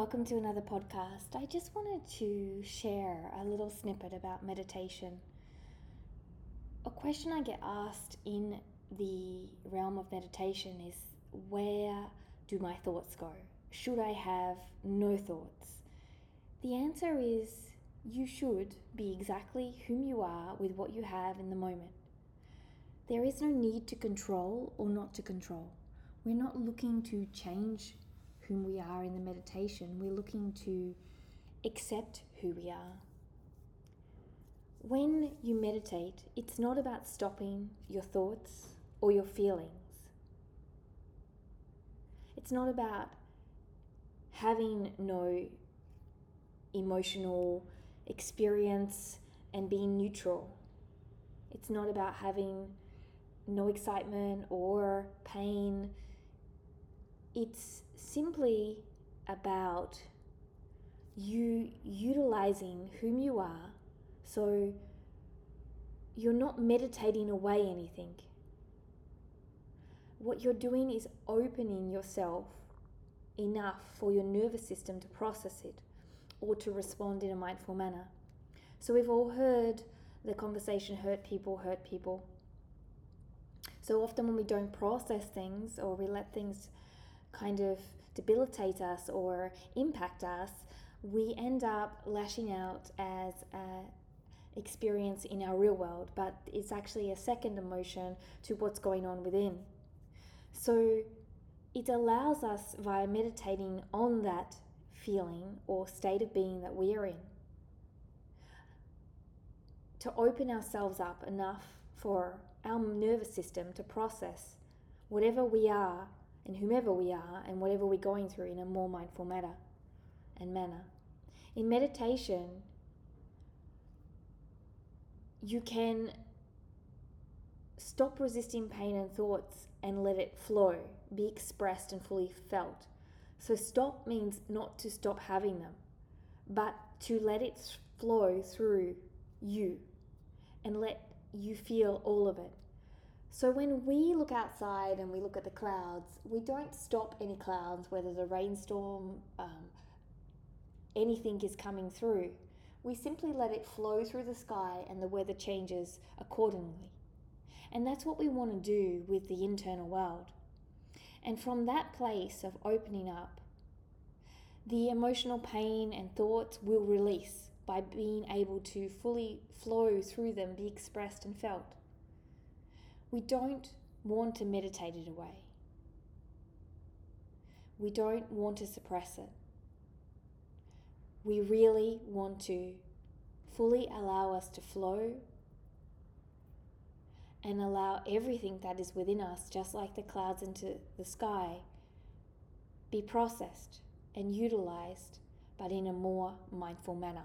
welcome to another podcast. I just wanted to share a little snippet about meditation. A question I get asked in the realm of meditation is, where do my thoughts go? Should I have no thoughts? The answer is, you should be exactly whom you are with what you have in the moment. There is no need to control or not to control. We're not looking to change whom we are in the meditation. We're looking to accept who we are. When you meditate, it's not about stopping your thoughts or your feelings. It's not about having no emotional experience and being neutral. It's not about having no excitement or pain. It's simply about you utilizing whom you are, so you're not meditating away anything. What you're doing is opening yourself enough for your nervous system to process it or to respond in a mindful manner. So we've all heard the conversation, hurt people. So often when we don't process things, or we let things kind of debilitate us or impact us, we end up lashing out as an experience in our real world, but it's actually a second emotion to what's going on within. So it allows us, via meditating on that feeling or state of being that we are in, to open ourselves up enough for our nervous system to process whatever we are and whomever we are and whatever we're going through in a more mindful manner. In meditation, you can stop resisting pain and thoughts and let it flow, be expressed and fully felt. So stop means not to stop having them, but to let it flow through you and let you feel all of it. So when we look outside and we look at the clouds, we don't stop any clouds, whether the rainstorm, anything is coming through. We simply let it flow through the sky and the weather changes accordingly. And that's what we want to do with the internal world. And from that place of opening up, the emotional pain and thoughts will release by being able to fully flow through them, be expressed and felt. We don't want to meditate it away. We don't want to suppress it. We really want to fully allow us to flow and allow everything that is within us, just like the clouds into the sky, be processed and utilized, but in a more mindful manner.